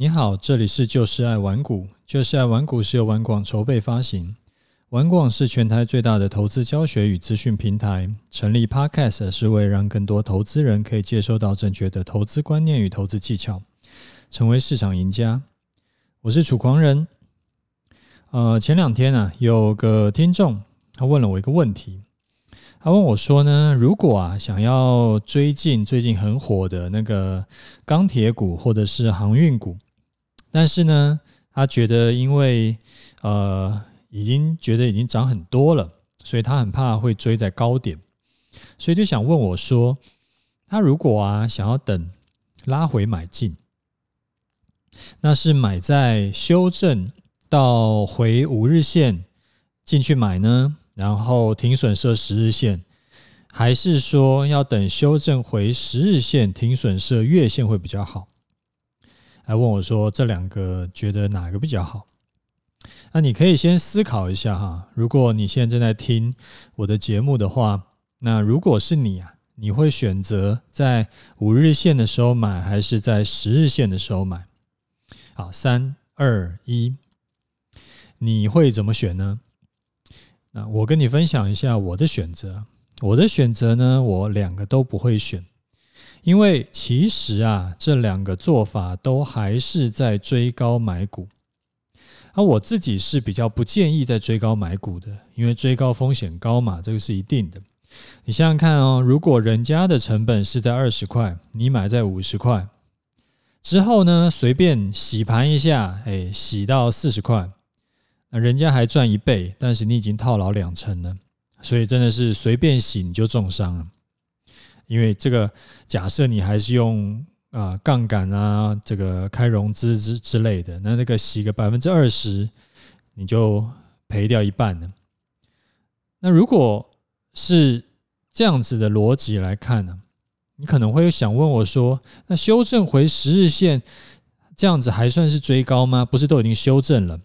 你好，这里是就是爱玩股。就是爱玩股是由玩广筹备发行。玩广是全台最大的投资教学与资讯平台。成立 Podcast 是为让更多投资人可以接收到正确的投资观念与投资技巧，成为市场赢家。我是楚狂人。前两天有个听众他问了我一个问题。他问我说呢，如果想要追进最近很火的那个钢铁股或者是航运股，但是呢他觉得因为已经涨很多了，所以他很怕会追在高点，所以就想问我说，他如果想要等拉回买进，那是买在修正到回五日线进去买呢，然后停损设十日线，还是说要等修正回十日线停损设月线会比较好？来问我说这两个觉得哪个比较好。那你可以先思考一下哈，如果你现在正在听我的节目的话，那如果是你你会选择在五日线的时候买，还是在十日线的时候买？好，3、2、1，你会怎么选呢？那我跟你分享一下我的选择。我的选择呢，我两个都不会选。因为其实这两个做法都还是在追高买股。我自己是比较不建议在追高买股的，因为追高风险高嘛，这个是一定的。你想想看如果人家的成本是在20块，你买在50块。之后呢，随便洗盘一下，洗到40块。人家还赚1倍，但是你已经套牢2成了。所以真的是随便洗你就重伤了。因为这个假设你还是用杠杆这个开融资之类的，那个洗个 20% 你就赔掉一半了。那如果是这样子的逻辑来看呢，你可能会想问我说，那修正回10日线这样子还算是追高吗？不是都已经修正了？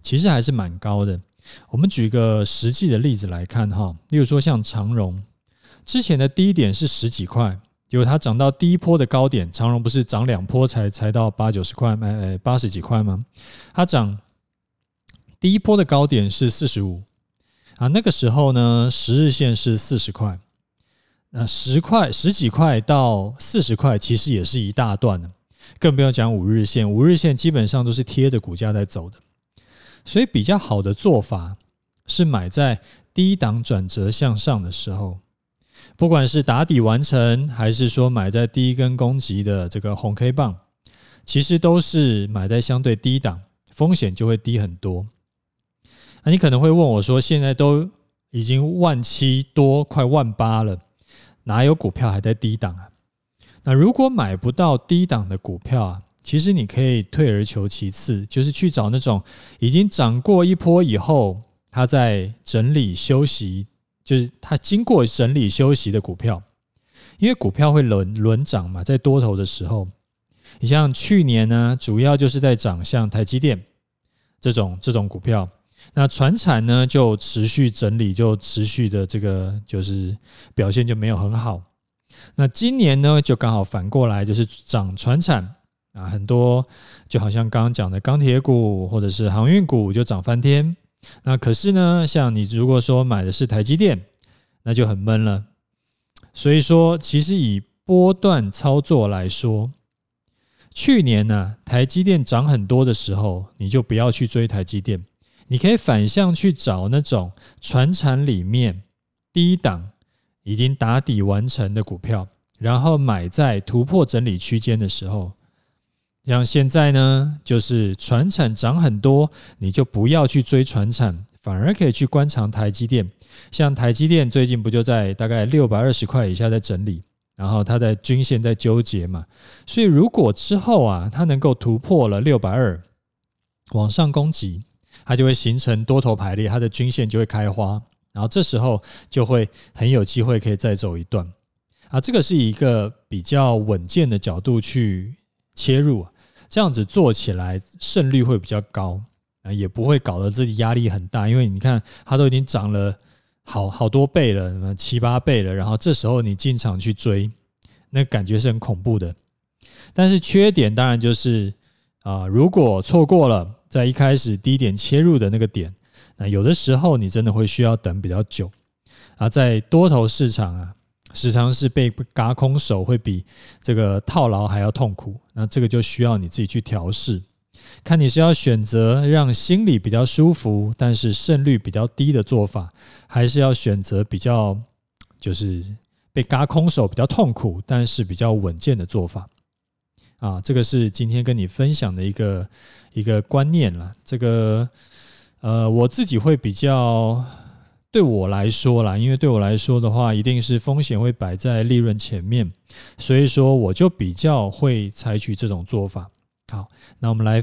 其实还是蛮高的。我们举个实际的例子来看哈，例如说像长荣之前的低点是10几块，结果它涨到第一波的高点，长荣不是涨2波才到80-90块吗？80几块吗？它涨第一波的高点是45那个时候呢10日线是40块，10几块到40块其实也是一大段的，更不要讲5日线基本上都是贴着股价在走的。所以比较好的做法是买在低档转折向上的时候，不管是打底完成，还是说买在第一根攻击的这个红 K 棒，其实都是买在相对低档，风险就会低很多。你可能会问我说，现在都已经1700多，快1800了，哪有股票还在低档那如果买不到低档的股票其实你可以退而求其次，就是去找那种已经涨过一波以后，它在整理休息，就是它经过整理休息的股票。因为股票会轮涨嘛，在多头的时候。你像去年主要就是在涨像台积电这种股票。那传产呢就持续整理，就持续的这个就是表现就没有很好。那今年呢就刚好反过来，就是涨传产。很多就好像刚刚讲的钢铁股或者是航运股就涨翻天。那可是呢，像你如果说买的是台积电，那就很闷了。所以说其实以波段操作来说，去年台积电涨很多的时候，你就不要去追台积电，你可以反向去找那种传产里面低档已经打底完成的股票，然后买在突破整理区间的时候。像现在呢，就是传产涨很多，你就不要去追传产，反而可以去观察台积电。像台积电最近不就在大概620块以下在整理，然后它在均线在纠结嘛。所以如果之后它能够突破了620往上攻击，它就会形成多头排列，它的均线就会开花，然后这时候就会很有机会可以再走一段。这个是一个比较稳健的角度去切入，这样子做起来胜率会比较高，也不会搞得自己压力很大。因为你看它都已经涨了好多倍了，7-8倍了，然后这时候你进场去追，那感觉是很恐怖的。但是缺点当然就是如果错过了在一开始低点切入的那个点，那有的时候你真的会需要等比较久。在多头市场时常是被軋空手会比这个套牢还要痛苦，那这个就需要你自己去调试，看你是要选择让心里比较舒服但是胜率比较低的做法，还是要选择比较就是被軋空手比较痛苦但是比较稳健的做法。这个是今天跟你分享的一个观念啦。这个我自己会比较，对我来说啦，因为对我来说的话一定是风险会摆在利润前面，所以说我就比较会采取这种做法。好，那我们来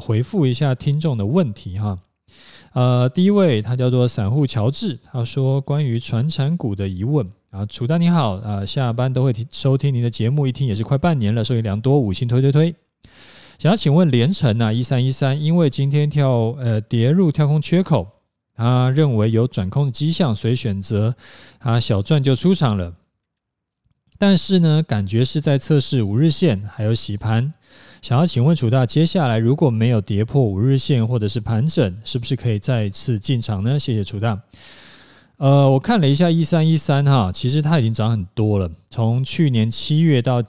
回复一下听众的问题哈。第一位他叫做散户乔治，他说关于传产股的疑问。楚丹你好，下班都会收听您的节目，一听也是快半年了，收益良多，五星推推推。想要请问联成1313因为今天跌入跳空缺口，他认为有转空的迹象，所以选择小赚就出场了，但是呢感觉是在测试五日线还有洗盘。想要请问楚大，接下来如果没有跌破五日线或者是盘整，是不是可以再次进场呢？谢谢楚大。我看了一下1313哈，其实它已经涨很多了，从去年7月到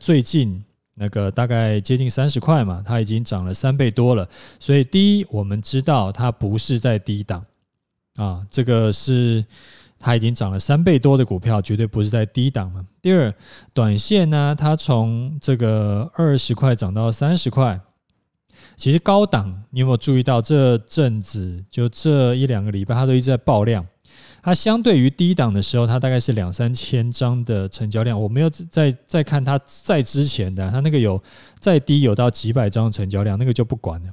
最近那个大概接近30块嘛，它已经涨了3倍多了。所以第一，我们知道它不是在低档这个是它已经涨了3倍多的股票，绝对不是在低档嘛。第二，短线呢，它从这个20块涨到30块。其实高档，你有没有注意到这阵子就这一两个礼拜它都一直在爆量。它相对于低档的时候，它大概是2-3千张的成交量。我没有再看它在之前的，它那个有再低有到几百张成交量，那个就不管了。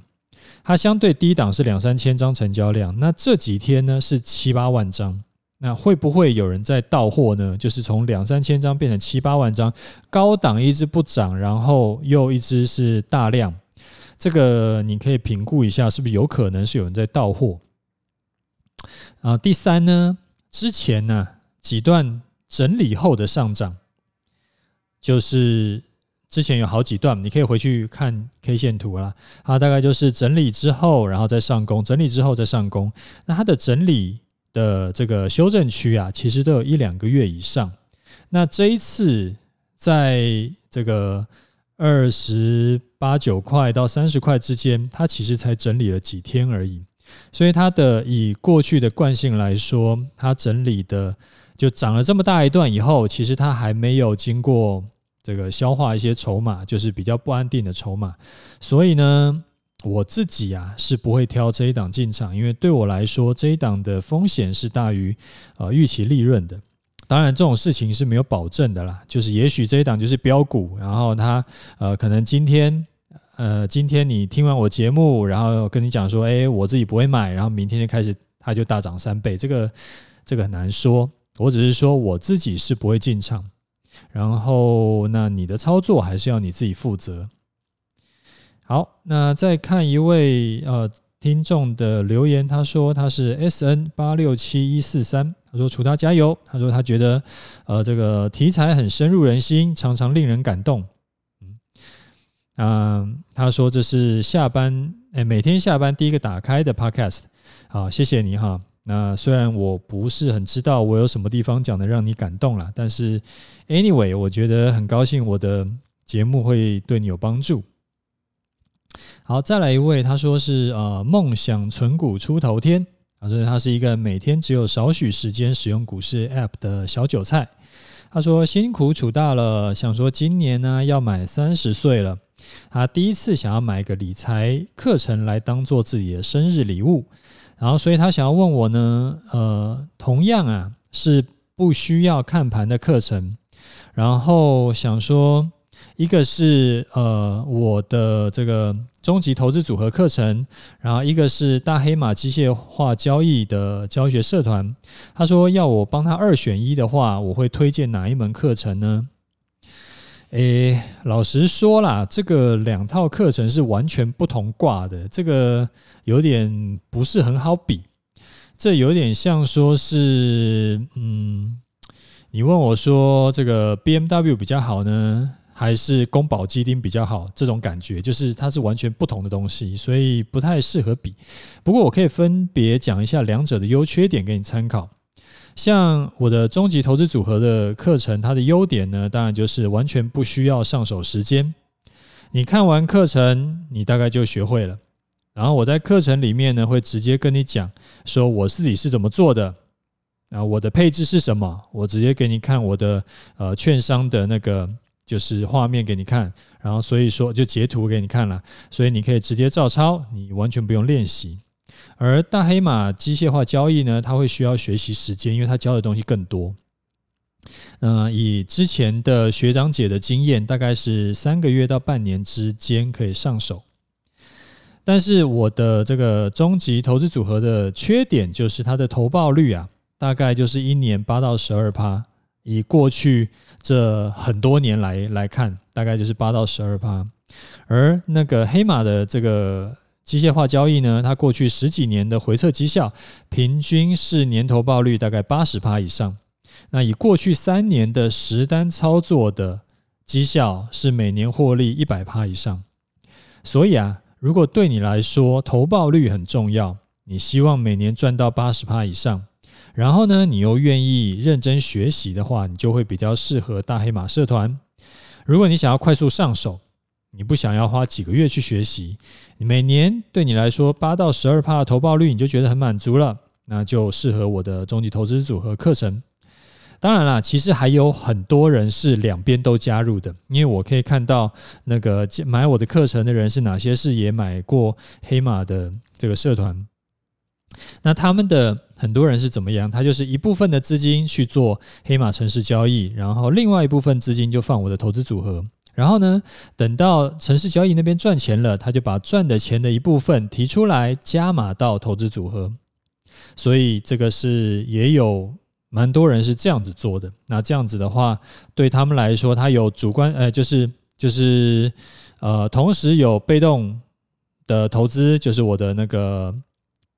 它相对低档是2-3千张成交量，那这几天呢是7-8万张。那会不会有人在倒货呢？就是从2-3千张变成7-8万张，高档一直不涨，然后又一直是大量。这个你可以评估一下，是不是有可能是有人在倒货。第三呢，之前几段整理后的上涨，就是之前有好几段，你可以回去看 K 线图啦，它大概就是整理之后然后再上攻，整理之后再上攻。那它的整理的这个修正区其实都有1-2个月以上。那这一次在这个28-9块到30块之间，它其实才整理了几天而已。所以它的以过去的惯性来说，它整理的就涨了这么大一段以后，其实它还没有经过这个消化一些筹码，就是比较不安定的筹码。所以呢，我自己是不会挑这一档进场，因为对我来说这一档的风险是大于预期利润的。当然这种事情是没有保证的啦，就是也许这一档就是标股，然后它可能今天你听完我节目，然后跟你讲说我自己不会买，然后明天就开始它就大涨3倍，这个很难说。我只是说我自己是不会进场，然后那你的操作还是要你自己负责。好，那再看一位听众的留言，他说他是 SN867143， 他说楚大加油，他说他觉得这个题材很深入人心，常常令人感动。他说这是每天下班第一个打开的 podcast。 好，谢谢你哈。那虽然我不是很知道我有什么地方讲的让你感动啦，但是 anyway 我觉得很高兴我的节目会对你有帮助。好，再来一位，他说是梦想存股出头天，他是一个每天只有少许时间使用股市 app 的小韭菜。他说辛苦楚大了，想说今年要满30岁了，他第一次想要买一个理财课程来当做自己的生日礼物，然后所以他想要问我呢，同样是不需要看盘的课程，然后想说一个是我的这个终极投资组合课程，然后一个是大黑马机械化交易的教学社团。他说要我帮他2选1的话，我会推荐哪一门课程呢？老实说啦，这个2套课程是完全不同挂的，这个有点不是很好比。这有点像说是你问我说这个 BMW 比较好呢，还是宫保鸡丁比较好，这种感觉就是它是完全不同的东西，所以不太适合比。不过我可以分别讲一下两者的优缺点给你参考。像我的终极投资组合的课程，它的优点呢，当然就是完全不需要上手时间，你看完课程你大概就学会了。然后我在课程里面呢，会直接跟你讲说我自己是怎么做的，然后我的配置是什么，我直接给你看我的券商的那个就是画面给你看，然后所以说就截图给你看了，所以你可以直接照抄，你完全不用练习。而大黑马机械化交易呢，它会需要学习时间，因为它教的东西更多。以之前的学长姐的经验，大概是3个月到半年之间可以上手。但是我的这个终极投资组合的缺点就是它的投报率啊，大概就是1年8到12%，以过去这很多年来看，大概就是8到12%。而那个黑马的这个机械化交易呢，它过去10几年的回测绩效，平均是年投报率大概 80% 以上。那以过去3年的10单操作的绩效是每年获利 100% 以上。所以啊，如果对你来说投报率很重要，你希望每年赚到 80% 以上，然后呢你又愿意认真学习的话，你就会比较适合大黑马社团。如果你想要快速上手，你不想要花几个月去学习，你每年对你来说 8-12% 的投报率你就觉得很满足了，那就适合我的终极投资组合课程。当然啦，其实还有很多人是两边都加入的，因为我可以看到那个买我的课程的人是哪些是也买过黑马的这个社团。那他们的很多人是怎么样，他就是一部分的资金去做黑马程式交易，然后另外一部分资金就放我的投资组合，然后呢等到程式交易那边赚钱了，他就把赚的钱的一部分提出来加码到投资组合。所以这个是也有蛮多人是这样子做的。那这样子的话，对他们来说，他有主观同时有被动的投资，就是我的那个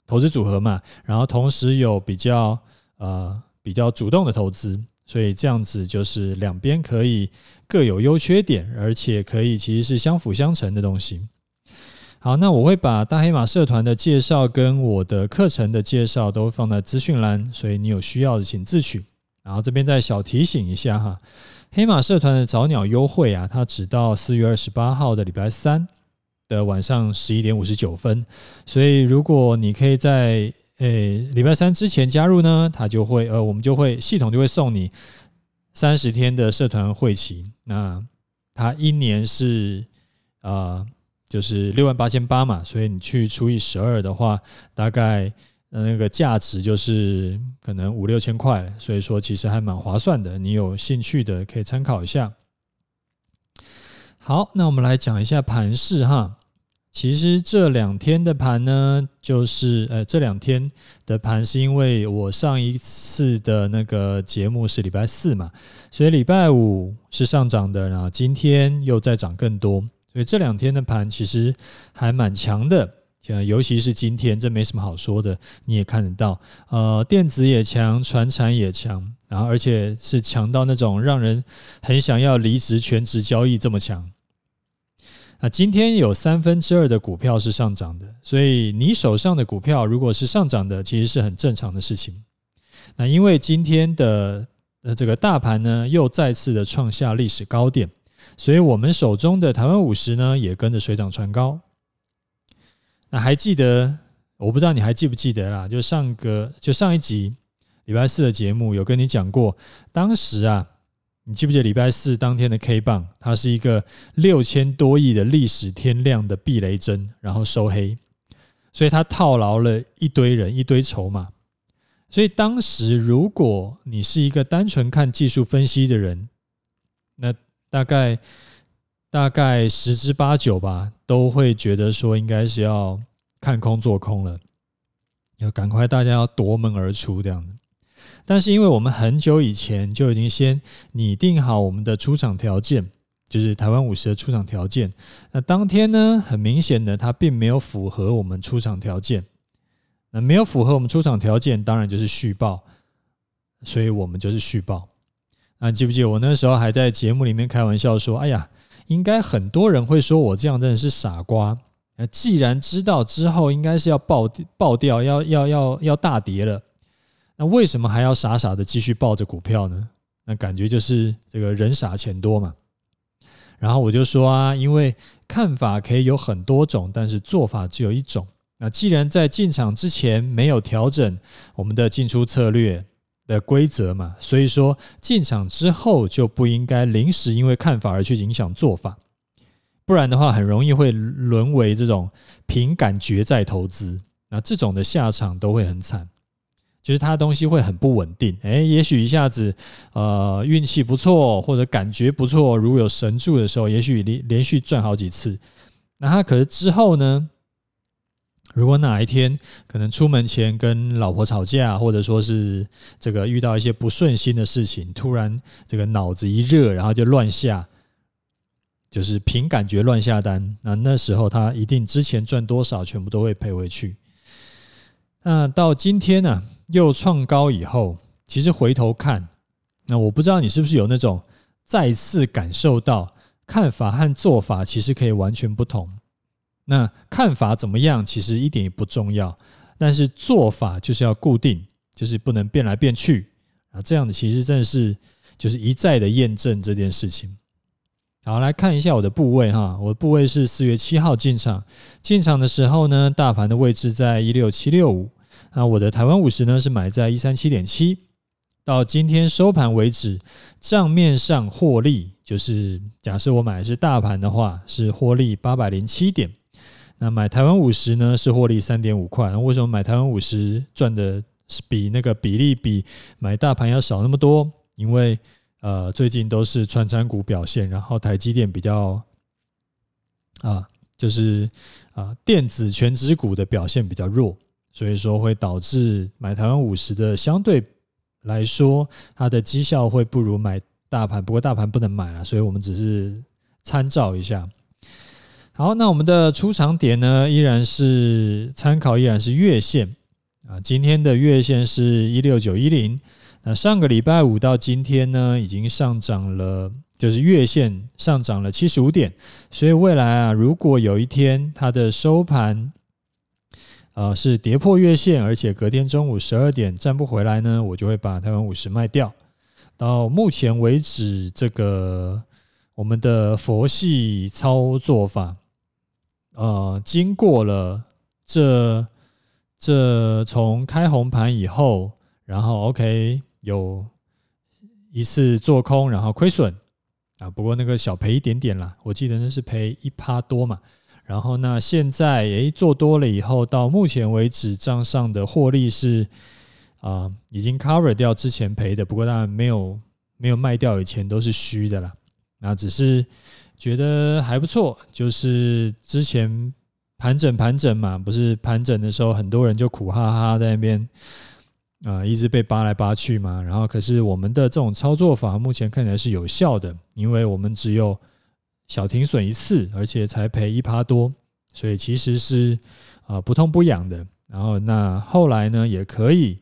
投资组合嘛，然后同时有比较主动的投资。所以这样子就是两边可以各有优缺点，而且可以其实是相辅相成的东西。好，那我会把大黑马社团的介绍跟我的课程的介绍都放在资讯栏，所以你有需要的请自取。然后这边再小提醒一下哈，黑马社团的早鸟优惠啊，它只到4月28号的礼拜3的晚上11:59，所以如果你可以在礼拜3之前加入呢，它就会我们就会系统就会送你30天的社团会期。那它1年是就是68,800嘛，所以你去除以12的话，大概那个价值就是可能5-6千块了，所以说其实还蛮划算的，你有兴趣的可以参考一下。好，那我们来讲一下盘势哈。其实这两天的盘是因为我上一次的那个节目是礼拜4嘛，所以礼拜5是上涨的，然后今天又再涨更多。所以这2天的盘其实还蛮强的，尤其是今天，这没什么好说的，你也看得到，电子也强，传产也强，然后而且是强到那种让人很想要离职全职交易这么强。那今天有2/3的股票是上涨的，所以你手上的股票如果是上涨的，其实是很正常的事情。那因为今天的这个大盘呢，又再次的创下历史高点。所以我们手中的台湾50呢，也跟着水涨船高。那还记得，我不知道你还记不记得啦，就上一集礼拜4的节目有跟你讲过，当时啊，你记不记得礼拜4当天的 K 棒，它是一个6000多亿的历史天量的避雷针，然后收黑，所以它套牢了一堆人，一堆筹码。所以当时如果你是一个单纯看技术分析的人，那大概10之8-9吧，都会觉得说应该是要看空做空了，要赶快大家要夺门而出这样的。但是因为我们很久以前就已经先拟定好我们的出场条件，就是台湾50的出场条件，那当天呢，很明显的它并没有符合我们出场条件，那没有符合我们出场条件，当然就是续报，所以我们就是续报。啊，记不记得我那时候还在节目里面开玩笑说，哎呀，应该很多人会说我这样真的是傻瓜。既然知道之后应该是要爆掉，要大跌了，那为什么还要傻傻的继续抱着股票呢？那感觉就是这个人傻钱多嘛。然后我就说啊，因为看法可以有很多种，但是做法只有一种。那既然在进场之前没有调整我们的进出策略的规则嘛，所以说进场之后就不应该临时因为看法而去影响做法，不然的话很容易会沦为这种凭感觉在投资，那这种的下场都会很惨，就是它东西会很不稳定，也许一下子运气不错或者感觉不错，如有神助的时候也许连续赚好几次，那它可是之后呢，如果哪一天可能出门前跟老婆吵架，或者说是这个遇到一些不顺心的事情，突然这个脑子一热，然后就乱下，就是凭感觉乱下单，那时候他一定之前赚多少全部都会赔回去。那到今天呢，又创高以后，其实回头看，那我不知道你是不是有那种再次感受到看法和做法其实可以完全不同。那看法怎么样其实一点也不重要，但是做法就是要固定，就是不能变来变去，这样的其实真的是就是一再的验证这件事情。好，来看一下我的部位哈，我的部位是4月7号进场，的时候呢，大盘的位置在 16765, 那我的台湾50呢是买在 137.7, 到今天收盘为止，账面上获利，就是假设我买的是大盘的话是获利807点，那买台湾50呢是获利 3.5 块，那为什么买台湾50赚的比那个比例比买大盘要少那么多？因为最近都是传产股表现，然后台积电比较就是电子全指股的表现比较弱，所以说会导致买台湾50的相对来说它的绩效会不如买大盘，不过大盘不能买了，所以我们只是参照一下。好，那我们的出场点呢依然是参考，依然是月线今天的月线是 16910,那上个礼拜五到今天呢已经上涨了，就是月线上涨了75点，所以未来如果有一天它的收盘是跌破月线，而且隔天中午12点站不回来呢，我就会把台湾50卖掉。到目前为止这个我们的佛系操作法经过了这从开红盘以后，然后 OK 有一次做空，然后亏损不过那个小赔一点点啦，我记得那是赔 1% 多嘛。然后那现在做多了以后，到目前为止账上的获利是已经 cover 掉之前赔的，不过当然没有卖掉以前都是虚的啦。那只是觉得还不错，就是之前盘整嘛，不是盘整的时候很多人就苦哈哈在那边一直被扒来扒去嘛，然后可是我们的这种操作法目前看起来是有效的，因为我们只有小停损一次，而且才赔 1% 多，所以其实是不痛不痒的。然后那后来呢也可以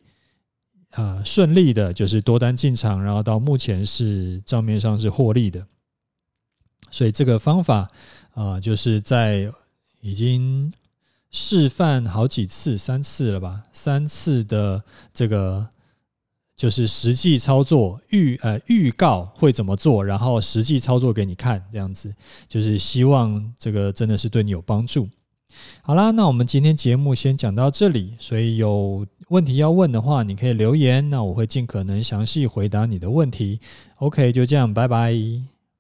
顺利的就是多单进场，然后到目前是账面上是获利的，所以这个方法就是在已经示范好几次，3次了吧，3次的这个就是实际操作预告会怎么做，然后实际操作给你看，这样子就是希望这个真的是对你有帮助。好啦，那我们今天节目先讲到这里，所以有问题要问的话你可以留言，那我会尽可能详细回答你的问题。 OK， 就这样，拜拜。